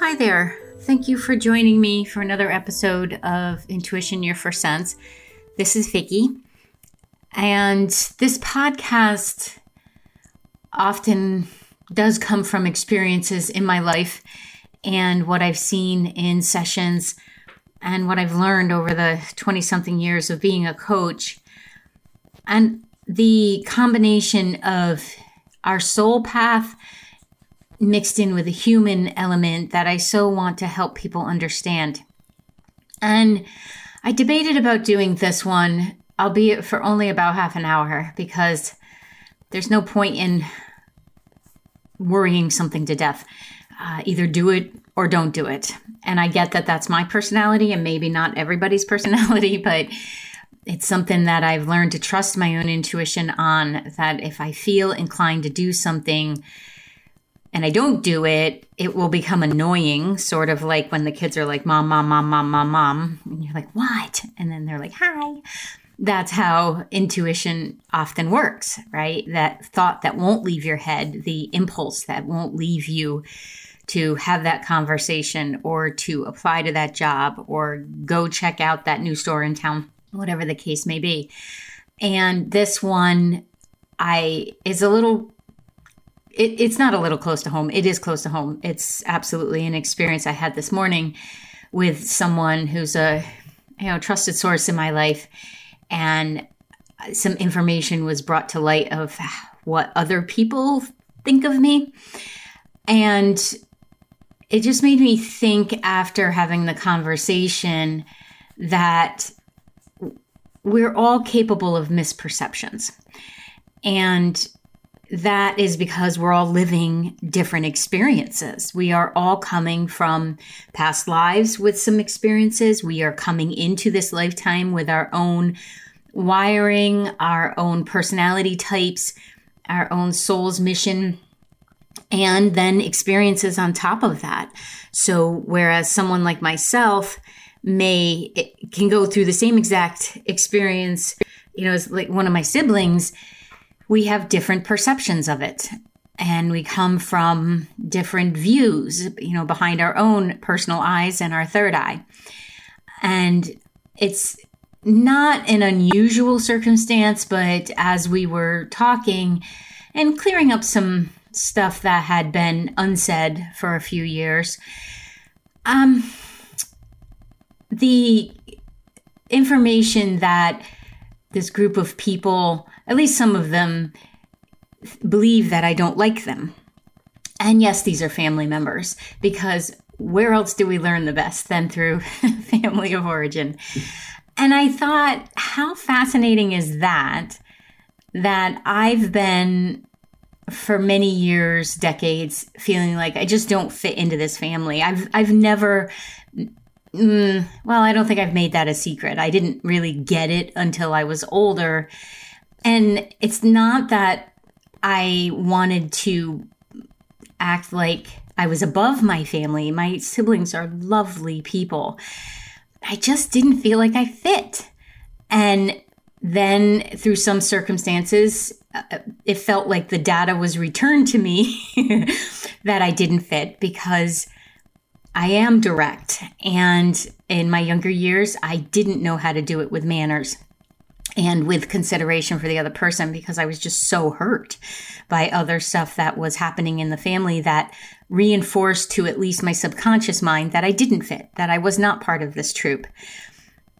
Hi there. Thank you for joining me for another episode of Intuition, Your First Sense. This is Vicki, and this podcast often does come from experiences in my life and what I've seen in sessions and what I've learned over the 20-something years of being a coach. And the combination of our soul path mixed in with a human element that I so want to help people understand. And I debated about doing this one, albeit for only about half an hour, because there's no point in worrying something to death. Either do it or don't do it. And I get that that's my personality and maybe not everybody's personality, but it's something that I've learned to trust my own intuition on, that if I feel inclined to do something and I don't do it, it will become annoying, sort of like when the kids are like, mom, mom, mom, mom, mom, mom. And you're like, what? And then they're like, hi. That's how intuition often works, right? That thought that won't leave your head, the impulse that won't leave you to have that conversation or to apply to that job or go check out that new store in town, whatever the case may be. And this one is a little... It's not a little close to home. It is close to home. It's absolutely an experience I had this morning with someone who's a trusted source in my life. And some information was brought to light of what other people think of me. And it just made me think, after having the conversation, that we're all capable of misperceptions. And that is because we're all living different experiences. We are all coming from past lives with some experiences. We are coming into this lifetime with our own wiring, our own personality types, our own soul's mission, and then experiences on top of that. So whereas someone like myself can go through the same exact experience, as like one of my siblings, we have different perceptions of it, and we come from different views, behind our own personal eyes and our third eye. And it's not an unusual circumstance, but as we were talking and clearing up some stuff that had been unsaid for a few years, the information that this group of people, at least some of them, believe that I don't like them. And yes, these are family members, because where else do we learn the best than through family of origin? And I thought, how fascinating is that I've been for many years, decades, feeling like I just don't fit into this family. I've never... well, I don't think I've made that a secret. I didn't really get it until I was older. And it's not that I wanted to act like I was above my family. My siblings are lovely people. I just didn't feel like I fit. And then through some circumstances, it felt like the data was returned to me that I didn't fit, because I am direct. And in my younger years, I didn't know how to do it with manners and with consideration for the other person, because I was just so hurt by other stuff that was happening in the family that reinforced to at least my subconscious mind that I didn't fit, that I was not part of this troop.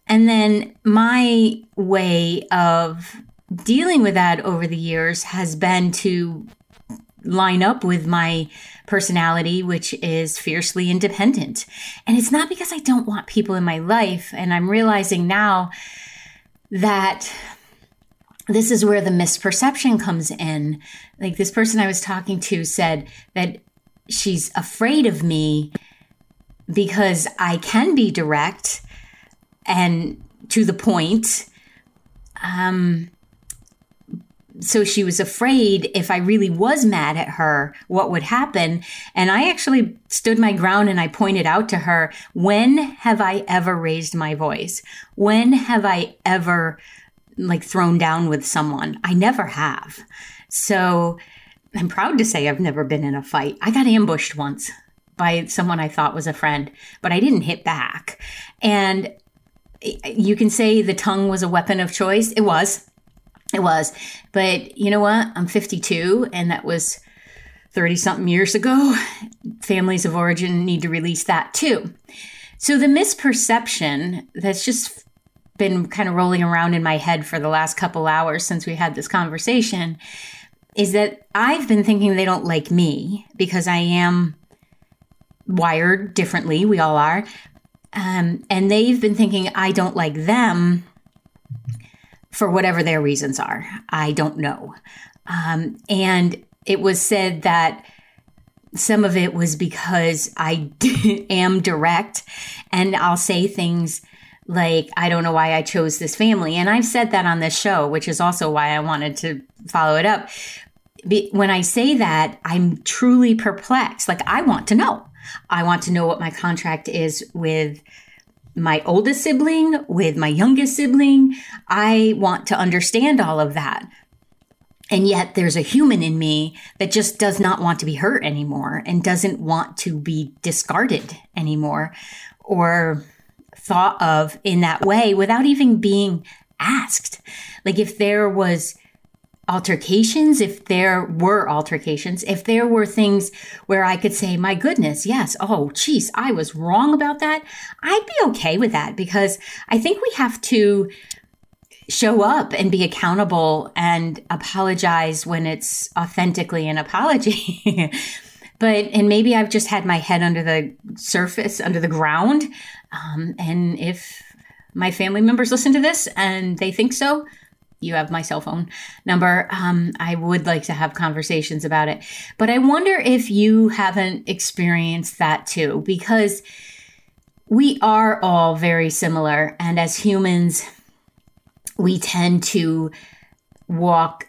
And then my way of dealing with that over the years has been to line up with my personality, which is fiercely independent. And it's not because I don't want people in my life. And I'm realizing now that this is where the misperception comes in. Like, this person I was talking to said that she's afraid of me because I can be direct and to the point. So she was afraid if I really was mad at her, what would happen? And I actually stood my ground, and I pointed out to her, when have I ever raised my voice? When have I ever thrown down with someone? I never have. So I'm proud to say I've never been in a fight. I got ambushed once by someone I thought was a friend, but I didn't hit back. And you can say the tongue was a weapon of choice. It was. But you know what? I'm 52, and that was 30-something years ago. Families of origin need to release that too. So the misperception that's just been kind of rolling around in my head for the last couple hours since we had this conversation is that I've been thinking they don't like me because I am wired differently. We all are. And they've been thinking I don't like them for whatever their reasons are. I don't know. And it was said that some of it was because I am direct, and I'll say things like, I don't know why I chose this family. And I've said that on this show, which is also why I wanted to follow it up. When I say that, I'm truly perplexed. Like, I want to know. I want to know what my contract is with my oldest sibling, with my youngest sibling. I want to understand all of that. And yet there's a human in me that just does not want to be hurt anymore and doesn't want to be discarded anymore or thought of in that way without even being asked. Like, if there was altercations, if there were things where I could say, my goodness, yes, oh, geez, I was wrong about that, I'd be okay with that, because I think we have to show up and be accountable and apologize when it's authentically an apology. And maybe I've just had my head under the surface, under the ground. And if my family members listen to this and they think so, you have my cell phone number. I would like to have conversations about it. But I wonder if you haven't experienced that too, because we are all very similar. And as humans, we tend to walk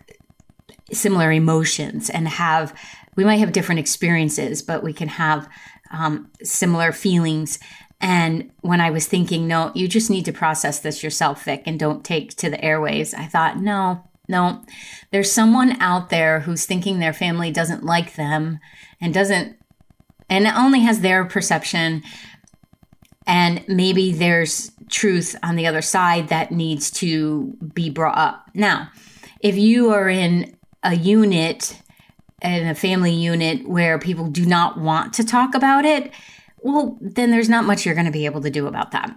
similar emotions and we might have different experiences, but we can have similar feelings. And when I was thinking, no, you just need to process this yourself, Vic, and don't take to the airwaves, I thought, no, there's someone out there who's thinking their family doesn't like them and only has their perception. And maybe there's truth on the other side that needs to be brought up. Now, if you are in a unit, in a family unit where people do not want to talk about it, well, then there's not much you're going to be able to do about that,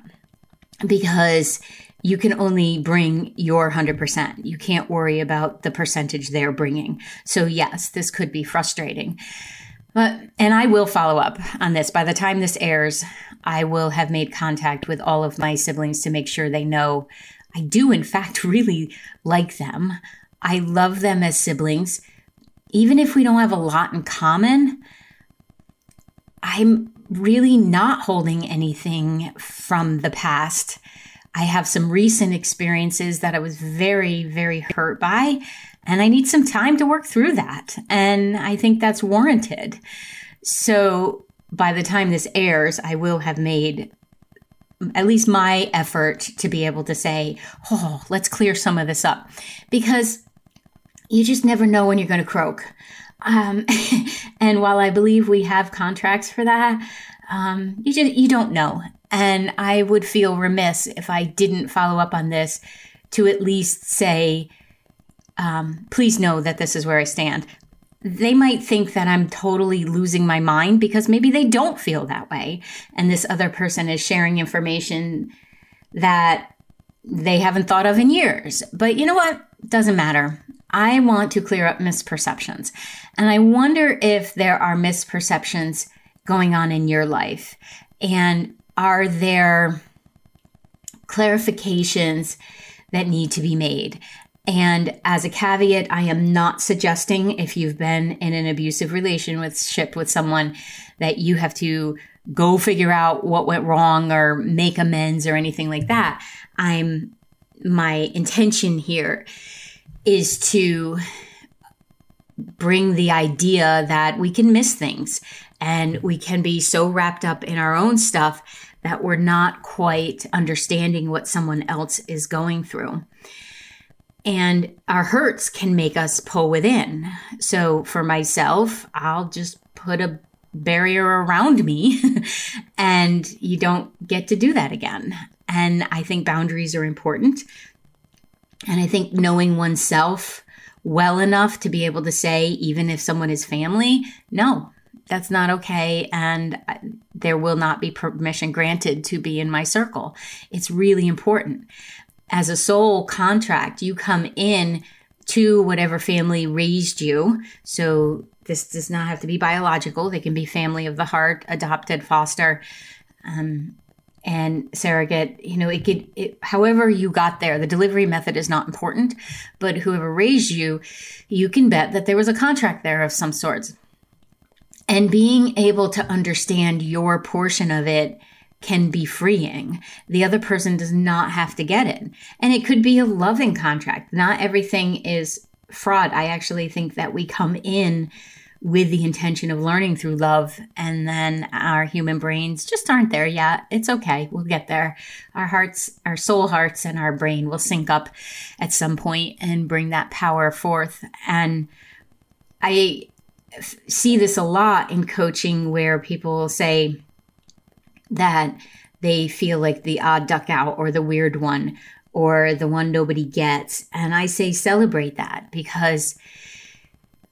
because you can only bring your 100%. You can't worry about the percentage they're bringing. So yes, this could be frustrating. And I will follow up on this. By the time this airs, I will have made contact with all of my siblings to make sure they know I do, in fact, really like them. I love them as siblings. Even if we don't have a lot in common, I'm really not holding anything from the past. I have some recent experiences that I was very, very hurt by, and I need some time to work through that. And I think that's warranted. So by the time this airs, I will have made at least my effort to be able to say, oh, let's clear some of this up, because you just never know when you're going to croak. And while I believe we have contracts for that, you don't know. And I would feel remiss if I didn't follow up on this to at least say, please know that this is where I stand. They might think that I'm totally losing my mind, because maybe they don't feel that way. And this other person is sharing information that they haven't thought of in years. But you know what? Doesn't matter. I want to clear up misperceptions. And I wonder if there are misperceptions going on in your life. And are there clarifications that need to be made? And as a caveat, I am not suggesting, if you've been in an abusive relationship with someone, that you have to go figure out what went wrong or make amends or anything like that. My intention here is to bring the idea that we can miss things, and we can be so wrapped up in our own stuff that we're not quite understanding what someone else is going through. And our hurts can make us pull within. So for myself, I'll just put a barrier around me and you don't get to do that again. And I think boundaries are important. And I think knowing oneself well enough to be able to say, even if someone is family, no, that's not okay. And there will not be permission granted to be in my circle. It's really important. As a soul contract, you come in to whatever family raised you. So this does not have to be biological. They can be family of the heart, adopted, foster, and surrogate. You know, however you got there, the delivery method is not important, but whoever raised you, you can bet that there was a contract there of some sorts. And being able to understand your portion of it can be freeing. The other person does not have to get it. And it could be a loving contract. Not everything is fraud. I actually think that we come in with the intention of learning through love, and then our human brains just aren't there yet. It's okay. We'll get there. Our hearts, our soul hearts, and our brain will sync up at some point and bring that power forth. And I see this a lot in coaching where people say that they feel like the odd duck out or the weird one or the one nobody gets. And I say celebrate that, because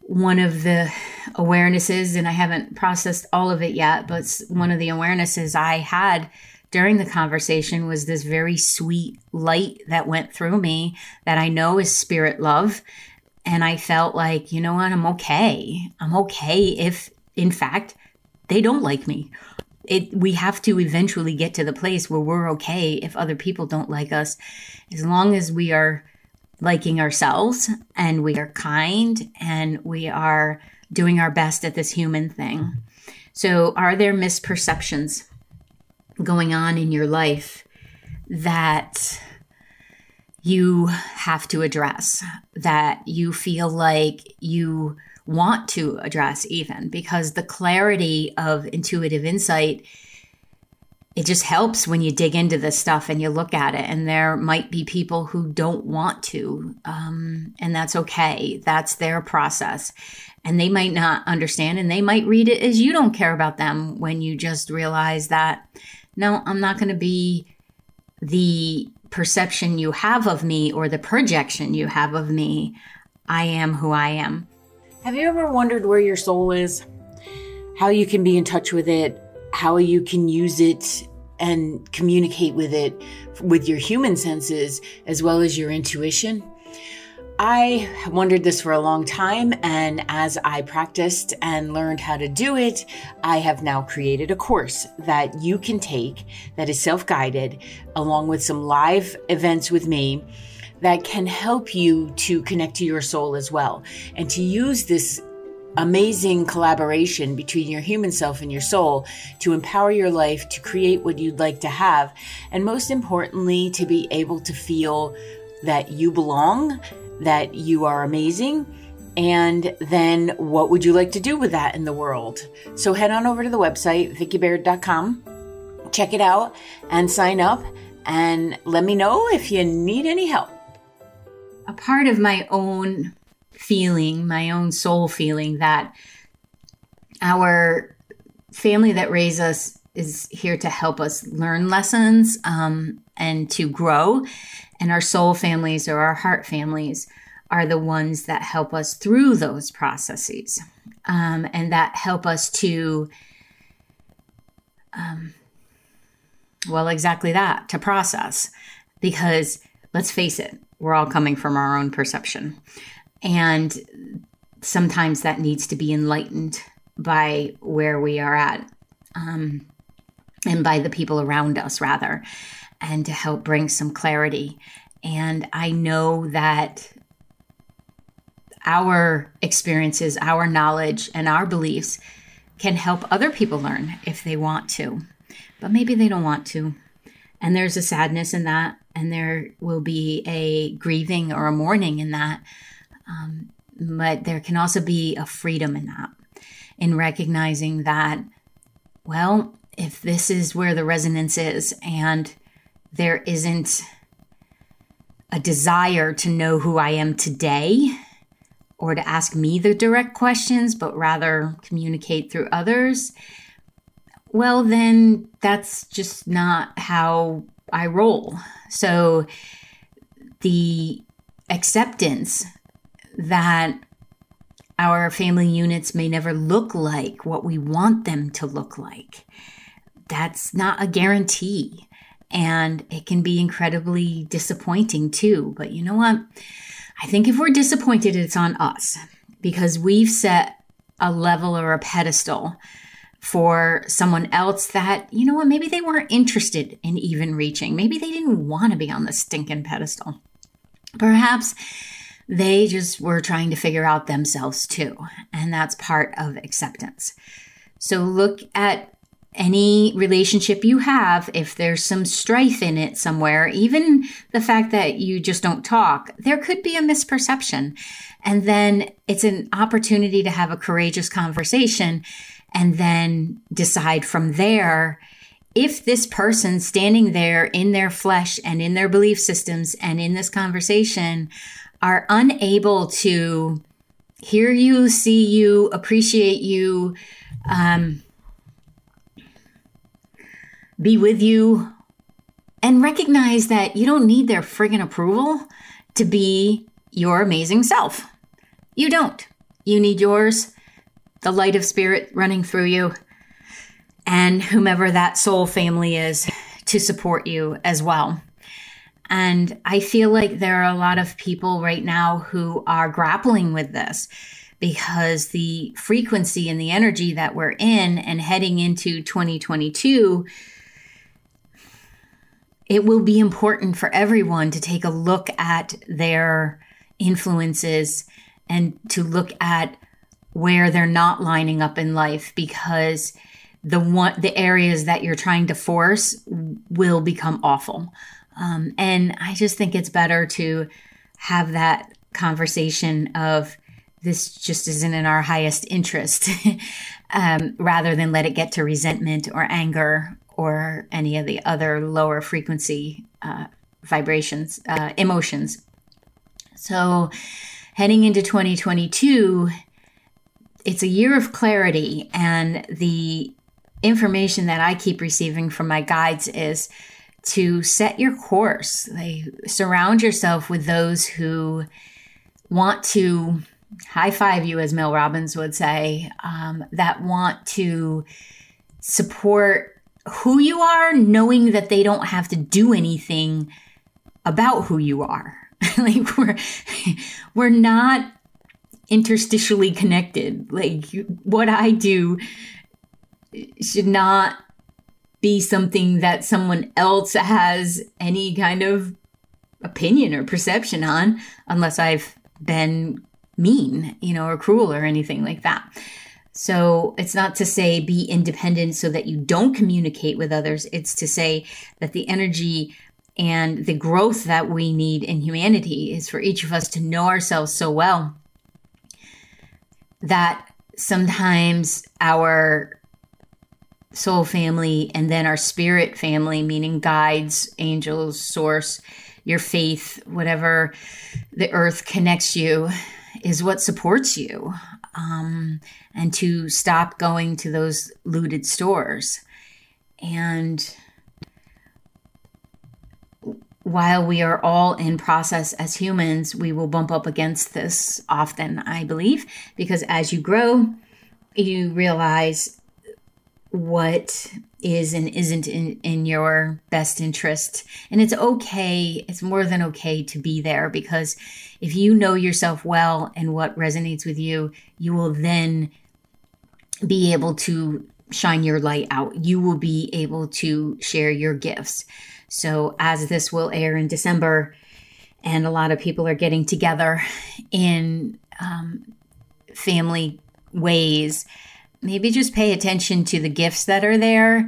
one of the awarenesses, and I haven't processed all of it yet, but one of the awarenesses I had during the conversation was this very sweet light that went through me that I know is spirit love. And I felt like, you know what, I'm okay. I'm okay if, in fact, they don't like me. We have to eventually get to the place where we're okay if other people don't like us, as long as we are liking ourselves and we are kind and we are doing our best at this human thing. So are there misperceptions going on in your life that you have to address, that you feel like you want to address even? Because the clarity of intuitive insight, it just helps when you dig into this stuff and you look at it. And there might be people who don't want to, and that's okay. That's their process. And they might not understand, and they might read it as you don't care about them when you just realize that, no, I'm not going to be the perception you have of me or the projection you have of me. I am who I am. Have you ever wondered where your soul is, how you can be in touch with it, how you can use it and communicate with it with your human senses as well as your intuition? I wondered this for a long time, and as I practiced and learned how to do it, I have now created a course that you can take that is self-guided, along with some live events with me, that can help you to connect to your soul as well, and to use this amazing collaboration between your human self and your soul to empower your life, to create what you'd like to have, and most importantly, to be able to feel that you belong, that you are amazing. And then what would you like to do with that in the world? So head on over to the website, VickiBaird.com, check it out and sign up, and let me know if you need any help. A part of my own feeling, my own soul feeling, that our family that raised us is here to help us learn lessons and to grow. And our soul families or our heart families are the ones that help us through those processes and that help us to, exactly that, to process. Because let's face it, we're all coming from our own perception. And sometimes that needs to be enlightened by where we are at, and by the people around us, rather, and to help bring some clarity. And I know that our experiences, our knowledge, and our beliefs can help other people learn if they want to, but maybe they don't want to. And there's a sadness in that, and there will be a grieving or a mourning in that. But there can also be a freedom in that, in recognizing that, well, if this is where the resonance is and there isn't a desire to know who I am today, or to ask me the direct questions, but rather communicate through others, well, then that's just not how I roll. So the acceptance that our family units may never look like what we want them to look like, that's not a guarantee. And it can be incredibly disappointing too. But you know what? I think if we're disappointed, it's on us, because we've set a level or a pedestal for someone else that, you know what, maybe they weren't interested in even reaching. Maybe they didn't want to be on the stinking pedestal. Perhaps they just were trying to figure out themselves too. And that's part of acceptance. So look at any relationship you have. If there's some strife in it somewhere, even the fact that you just don't talk, there could be a misperception. And then it's an opportunity to have a courageous conversation and then decide from there, if this person standing there in their flesh and in their belief systems and in this conversation are unable to hear you, see you, appreciate you, be with you, and recognize that you don't need their friggin' approval to be your amazing self. You don't. You need yours, the light of spirit running through you, and whomever that soul family is to support you as well. And I feel like there are a lot of people right now who are grappling with this, because the frequency and the energy that we're in and heading into 2022, it will be important for everyone to take a look at their influences and to look at where they're not lining up in life, because the areas that you're trying to force will become awful. And I just think it's better to have that conversation of, this just isn't in our highest interest, rather than let it get to resentment or anger or any of the other lower frequency vibrations, emotions. So heading into 2022, it's a year of clarity. And the information that I keep receiving from my guides is to set your course. Surround yourself with those who want to high five you, as Mel Robbins would say, that want to support who you are, knowing that they don't have to do anything about who you are. Like we're not interstitially connected. Like what I do should not be something that someone else has any kind of opinion or perception on, unless I've been mean, or cruel or anything like that. So it's not to say be independent so that you don't communicate with others. It's to say that the energy and the growth that we need in humanity is for each of us to know ourselves so well that sometimes our soul family and then our spirit family, meaning guides, angels, source, your faith, whatever the earth connects you, is what supports you, and to stop going to those looted stores. And while we are all in process as humans, we will bump up against this often, I believe, because as you grow, you realize what is and isn't in your best interest. And it's okay. It's more than okay to be there, because if you know yourself well and what resonates with you, you will then be able to shine your light out. You will be able to share your gifts. So as this will air in December, and a lot of people are getting together in family ways, maybe just pay attention to the gifts that are there,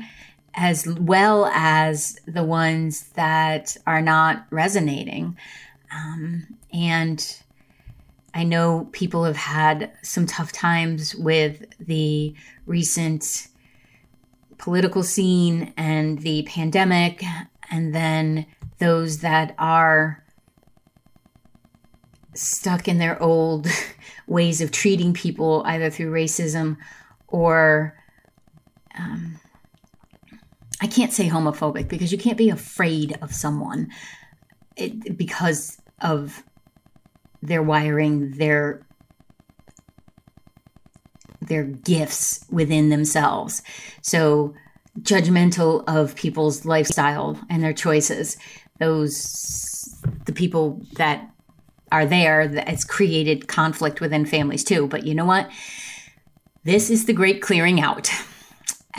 as well as the ones that are not resonating. And I know people have had some tough times with the recent political scene and the pandemic, and then those that are stuck in their old ways of treating people, either through racism or I can't say homophobic, because you can't be afraid of someone because of their wiring, their gifts within themselves. So judgmental of people's lifestyle and their choices. The people that are there, it's created conflict within families too. But you know what? This is the great clearing out.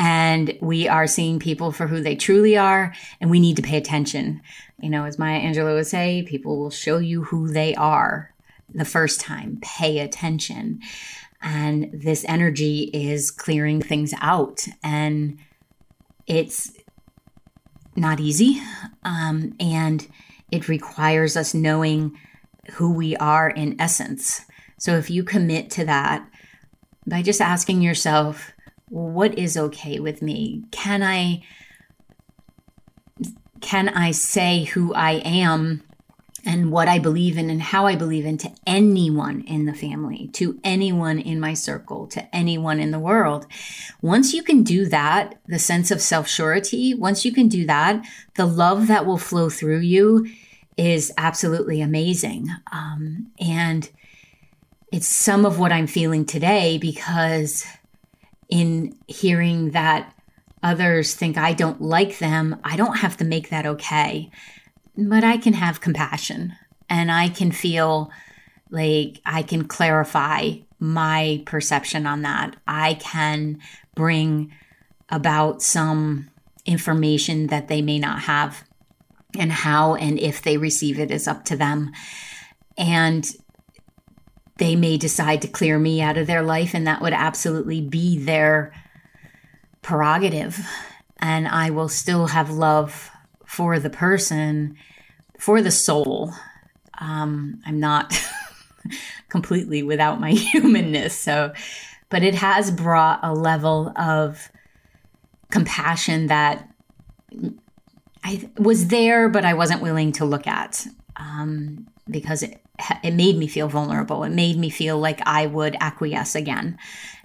And we are seeing people for who they truly are, and we need to pay attention. You know, as Maya Angelou would say, people will show you who they are the first time. Pay attention. And this energy is clearing things out, and it's not easy. And it requires us knowing who we are in essence. So if you commit to that by just asking yourself, what is okay with me? Can I say who I am and what I believe in and how I believe in to anyone in the family, to anyone in my circle, to anyone in the world? Once you can do that, the sense of self-surety, once you can do that, the love that will flow through you is absolutely amazing. And it's some of what I'm feeling today, because in hearing that others think I don't like them, I don't have to make that okay, but I can have compassion, and I can feel like I can clarify my perception on that. I can bring about some information that they may not have, and how and if they receive it is up to them. And they may decide to clear me out of their life, and that would absolutely be their prerogative. And I will still have love for the person, for the soul. I'm not completely without my humanness. But it has brought a level of compassion that I was there, but I wasn't willing to look at, because it made me feel vulnerable. It made me feel like I would acquiesce again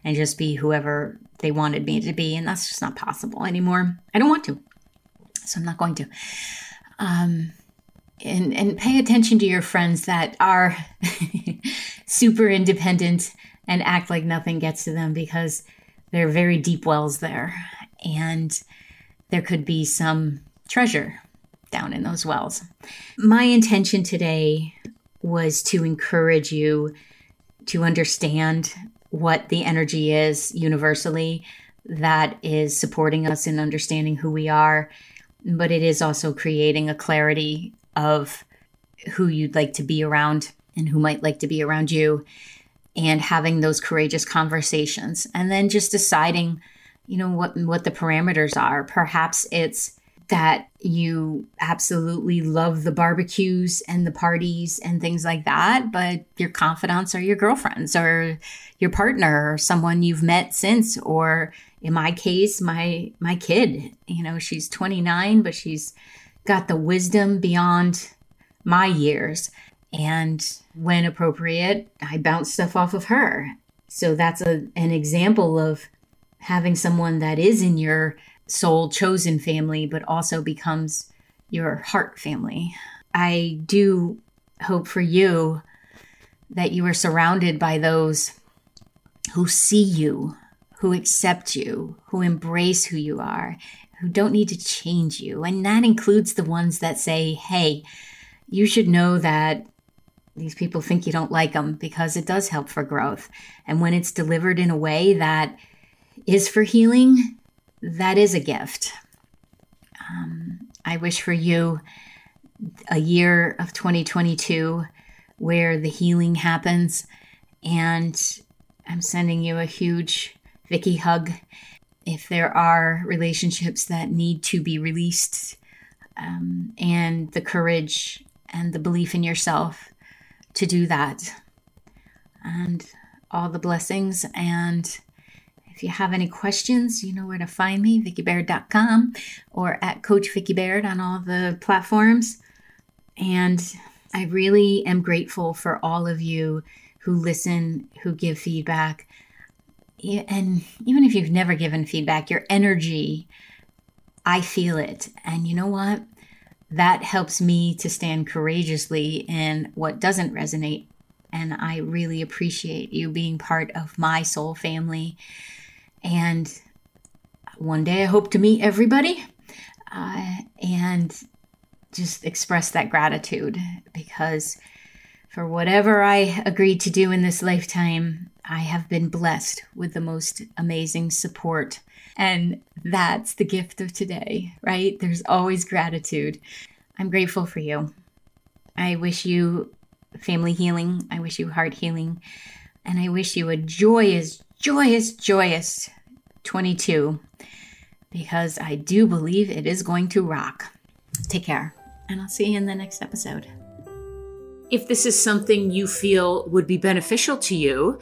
and just be whoever they wanted me to be. And that's just not possible anymore. I don't want to, so I'm not going to. And pay attention to your friends that are super independent and act like nothing gets to them, because there are very deep wells there. And there could be some treasure down in those wells. My intention today was to encourage you to understand what the energy is universally that is supporting us in understanding who we are, but it is also creating a clarity of who you'd like to be around and who might like to be around you, and having those courageous conversations, and then just deciding, you know, what the parameters are. Perhaps it's that you absolutely love the barbecues and the parties and things like that, but your confidants are your girlfriends or your partner or someone you've met since, or in my case, my kid. You know, she's 29, but she's got the wisdom beyond my years. And when appropriate, I bounce stuff off of her. So that's an example of having someone that is in your soul chosen family, but also becomes your heart family. I do hope for you that you are surrounded by those who see you, who accept you, who embrace who you are, who don't need to change you. And that includes the ones that say, hey, you should know that these people think you don't like them, because it does help for growth. And when it's delivered in a way that is for healing, that is a gift. I wish for you a year of 2022 where the healing happens. And I'm sending you a huge Vicki hug. If there are relationships that need to be released, and the courage and the belief in yourself to do that, and all the blessings. And if you have any questions, you know where to find me, VickiBaird.com or at CoachVickiBaird on all the platforms. And I really am grateful for all of you who listen, who give feedback. And even if you've never given feedback, your energy, I feel it. And you know what? That helps me to stand courageously in what doesn't resonate. And I really appreciate you being part of my soul family. And one day I hope to meet everybody and just express that gratitude, because for whatever I agreed to do in this lifetime, I have been blessed with the most amazing support. And that's the gift of today, right? There's always gratitude. I'm grateful for you. I wish you family healing. I wish you heart healing. And I wish you a joyous, joyous, joyous 22, because I do believe it is going to rock. Take care, and I'll see you in the next episode. If this is something you feel would be beneficial to you,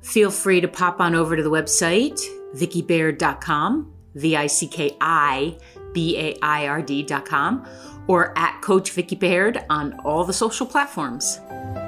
feel free to pop on over to the website, VickiBaird.com, VickiBaird.com, or at CoachVickiBaird on all the social platforms.